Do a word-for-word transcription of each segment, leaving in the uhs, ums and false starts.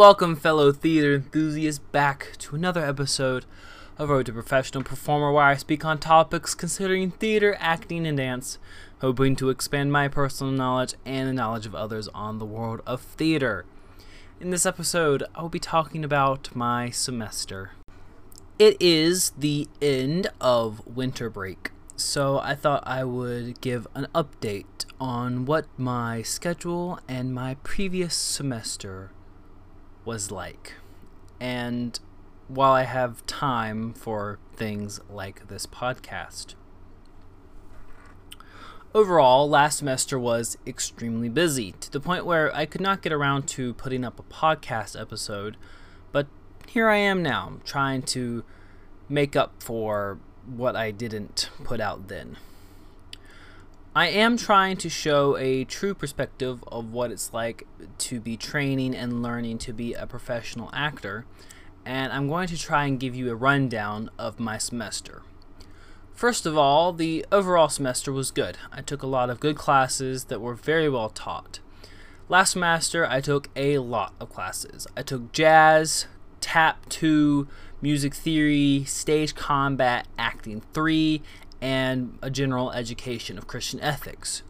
Welcome, fellow theater enthusiasts, back to another episode of Road to Professional Performer, where I speak on topics considering theater, acting, and dance, hoping to expand my personal knowledge and the knowledge of others on the world of theater. In this episode, I will be talking about my semester. It is the end of winter break, so I thought I would give an update on what my schedule and my previous semester was like, and while I have time for things like this podcast. Overall, last semester was extremely busy, to the point where I could not get around to putting up a podcast episode, but here I am now, trying to make up for what I didn't put out then. I am trying to show a true perspective of what it's like to be training and learning to be a professional actor, and I'm going to try and give you a rundown of my semester. First of all, the overall semester was good. I took a lot of good classes that were very well taught. Last semester, I took a lot of classes. I took jazz, tap two, music theory, stage combat, acting three, and a general education of Christian ethics.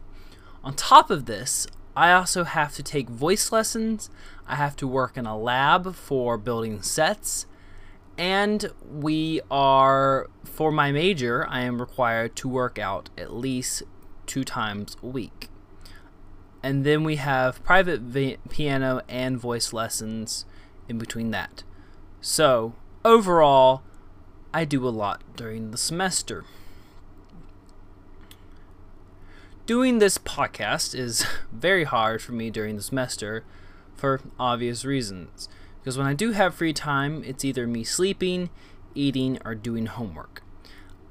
On top of this, I also have to take voice lessons, I have to work in a lab for building sets, and we are, for my major, I am required to work out at least two times a week. And then we have private vi- piano and voice lessons in between that. So, overall, I do a lot during the semester. Doing this podcast is very hard for me during the semester for obvious reasons, because when I do have free time, it's either me sleeping, eating, or doing homework.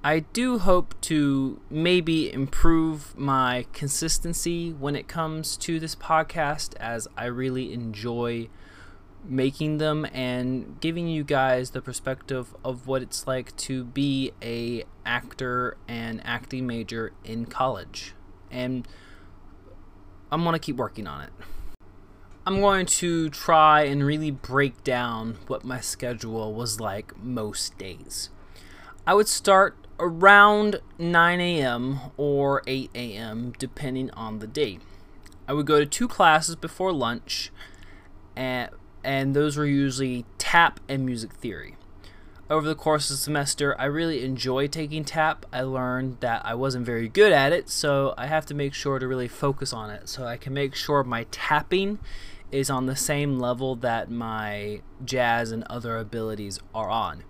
I do hope to maybe improve my consistency when it comes to this podcast, as I really enjoy making them and giving you guys the perspective of what it's like to be an actor and acting major in college. And I'm going to keep working on it. I'm going to try and really break down what my schedule was like most days. I would start around nine a.m. or eight a.m. depending on the day. I would go to two classes before lunch, and, and those were usually tap and music theory. Over the course of the semester, I really enjoy taking tap. I learned that I wasn't very good at it, so I have to make sure to really focus on it so I can make sure my tapping is on the same level that my jazz and other abilities are on.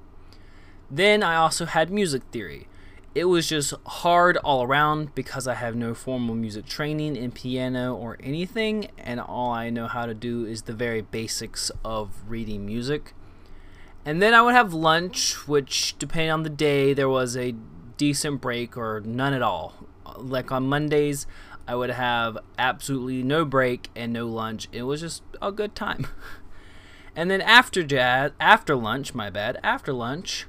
Then I also had music theory. It was just hard all around because I have no formal music training in piano or anything, and all I know how to do is the very basics of reading music. And then I would have lunch, which, depending on the day, there was a decent break or none at all. Like on Mondays, I would have absolutely no break and no lunch. It was just a good time. And then after jazz, after lunch, my bad, after lunch,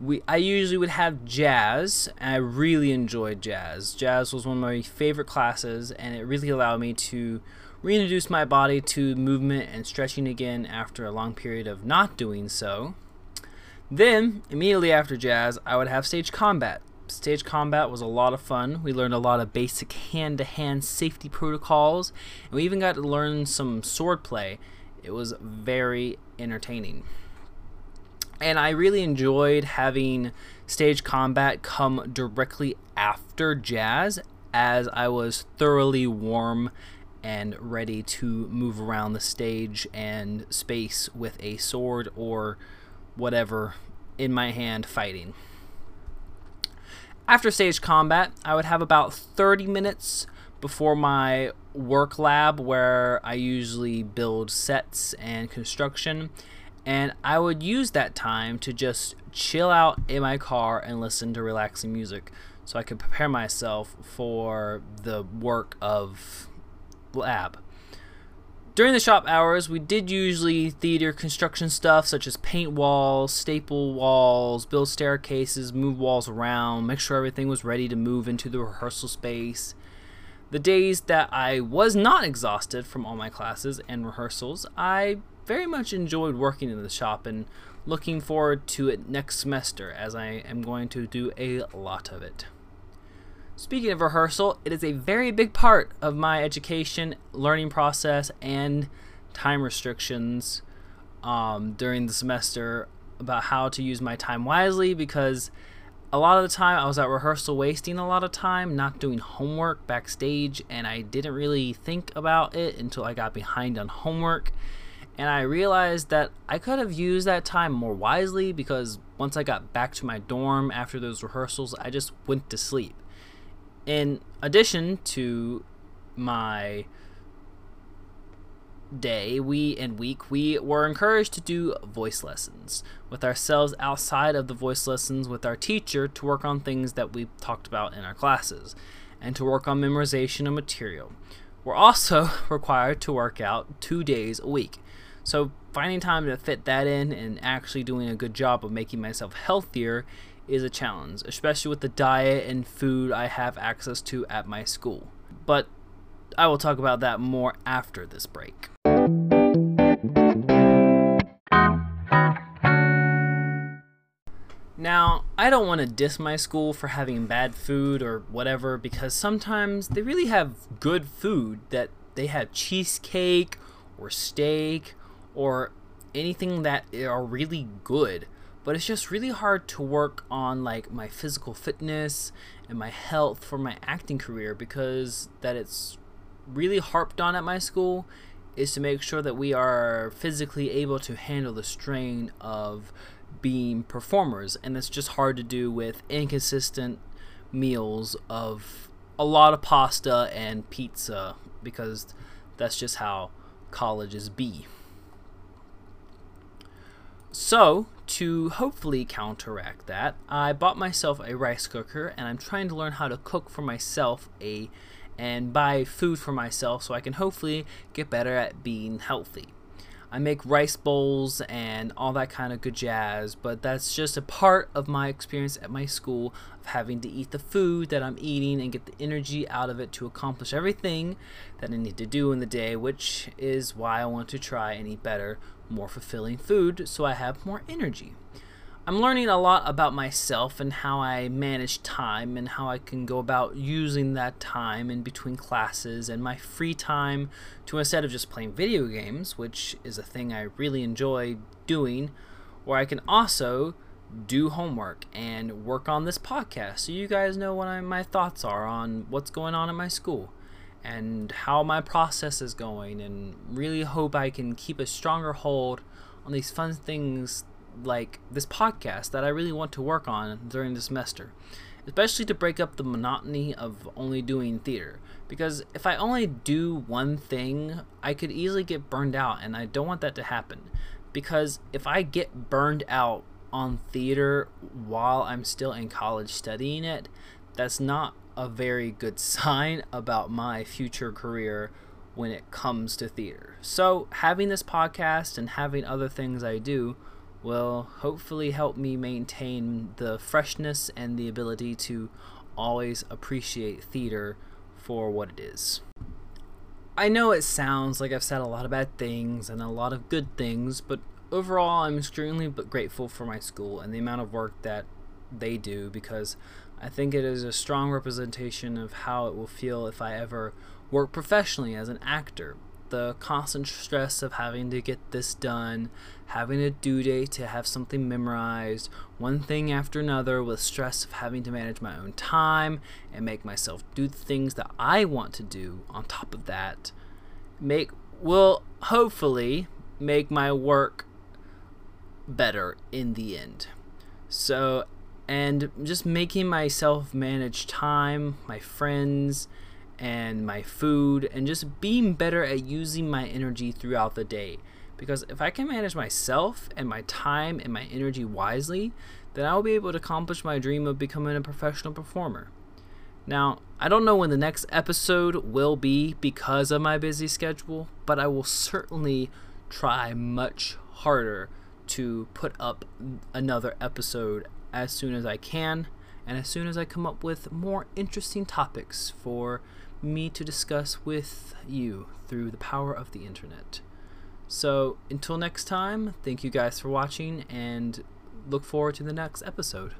we I usually would have jazz. And I really enjoyed jazz. Jazz was one of my favorite classes, and it really allowed me to reintroduce my body to movement and stretching again after a long period of not doing so. Then, immediately after jazz, I would have stage combat. Stage combat was a lot of fun. We learned a lot of basic hand-to-hand safety protocols, and we even got to learn some swordplay. It was very entertaining. And I really enjoyed having stage combat come directly after jazz, as I was thoroughly warm and ready to move around the stage and space with a sword or whatever in my hand fighting. After stage combat, I would have about thirty minutes before my work lab, where I usually build sets and construction, and I would use that time to just chill out in my car and listen to relaxing music so I could prepare myself for the work of lab. During the shop hours, we did usually theater construction stuff such as paint walls, staple walls, build staircases, move walls around, make sure everything was ready to move into the rehearsal space. The days that I was not exhausted from all my classes and rehearsals, I very much enjoyed working in the shop and looking forward to it next semester, as I am going to do a lot of it. Speaking of rehearsal, it is a very big part of my education, learning process, and time restrictions um, during the semester about how to use my time wisely, because a lot of the time I was at rehearsal wasting a lot of time, not doing homework backstage, and I didn't really think about it until I got behind on homework. And I realized that I could have used that time more wisely, because once I got back to my dorm after those rehearsals, I just went to sleep. In addition to my day, we and week, we were encouraged to do voice lessons with ourselves outside of the voice lessons with our teacher, to work on things that we talked about in our classes and to work on memorization of material. We're also required to work out two days a week. So finding time to fit that in and actually doing a good job of making myself healthier is a challenge, especially with the diet and food I have access to at my school. But I will talk about that more after this break. Now, I don't want to diss my school for having bad food or whatever, because sometimes they really have good food. That they have cheesecake or steak or anything that are really good. But it's just really hard to work on like my physical fitness and my health for my acting career, because that it's really harped on at my school is to make sure that we are physically able to handle the strain of being performers, and it's just hard to do with inconsistent meals of a lot of pasta and pizza, because that's just how colleges be. So, to hopefully counteract that, I bought myself a rice cooker, and I'm trying to learn how to cook for myself a and buy food for myself so I can hopefully get better at being healthy. I make rice bowls and all that kind of good jazz, but that's just a part of my experience at my school of having to eat the food that I'm eating and get the energy out of it to accomplish everything that I need to do in the day, which is why I want to try and eat better, more fulfilling food so I have more energy. I'm learning a lot about myself and how I manage time and how I can go about using that time in between classes and my free time to, instead of just playing video games, which is a thing I really enjoy doing, where I can also do homework and work on this podcast so you guys know what I, my thoughts are on what's going on at my school and how my process is going, and really hope I can keep a stronger hold on these fun things like this podcast that I really want to work on during the semester, especially to break up the monotony of only doing theater, because if I only do one thing I could easily get burned out, and I don't want that to happen, because if I get burned out on theater while I'm still in college studying it, that's not a very good sign about my future career when it comes to theater. So having this podcast and having other things I do will hopefully help me maintain the freshness and the ability to always appreciate theater for what it is. I know it sounds like I've said a lot of bad things and a lot of good things, but overall I'm extremely grateful for my school and the amount of work that they do, because I think it is a strong representation of how it will feel if I ever work professionally as an actor. The constant stress of having to get this done, having a due date to have something memorized, one thing after another, with stress of having to manage my own time and make myself do the things that I want to do on top of that, make will hopefully make my work better in the end. So, and just making myself manage time, my friends, and my food, and just being better at using my energy throughout the day, because if I can manage myself and my time and my energy wisely, then I'll be able to accomplish my dream of becoming a professional performer. Now, I don't know when the next episode will be because of my busy schedule, but I will certainly try much harder to put up another episode as soon as I can, and as soon as I come up with more interesting topics for me to discuss with you through the power of the internet. So until next time, thank you guys for watching, and look forward to the next episode.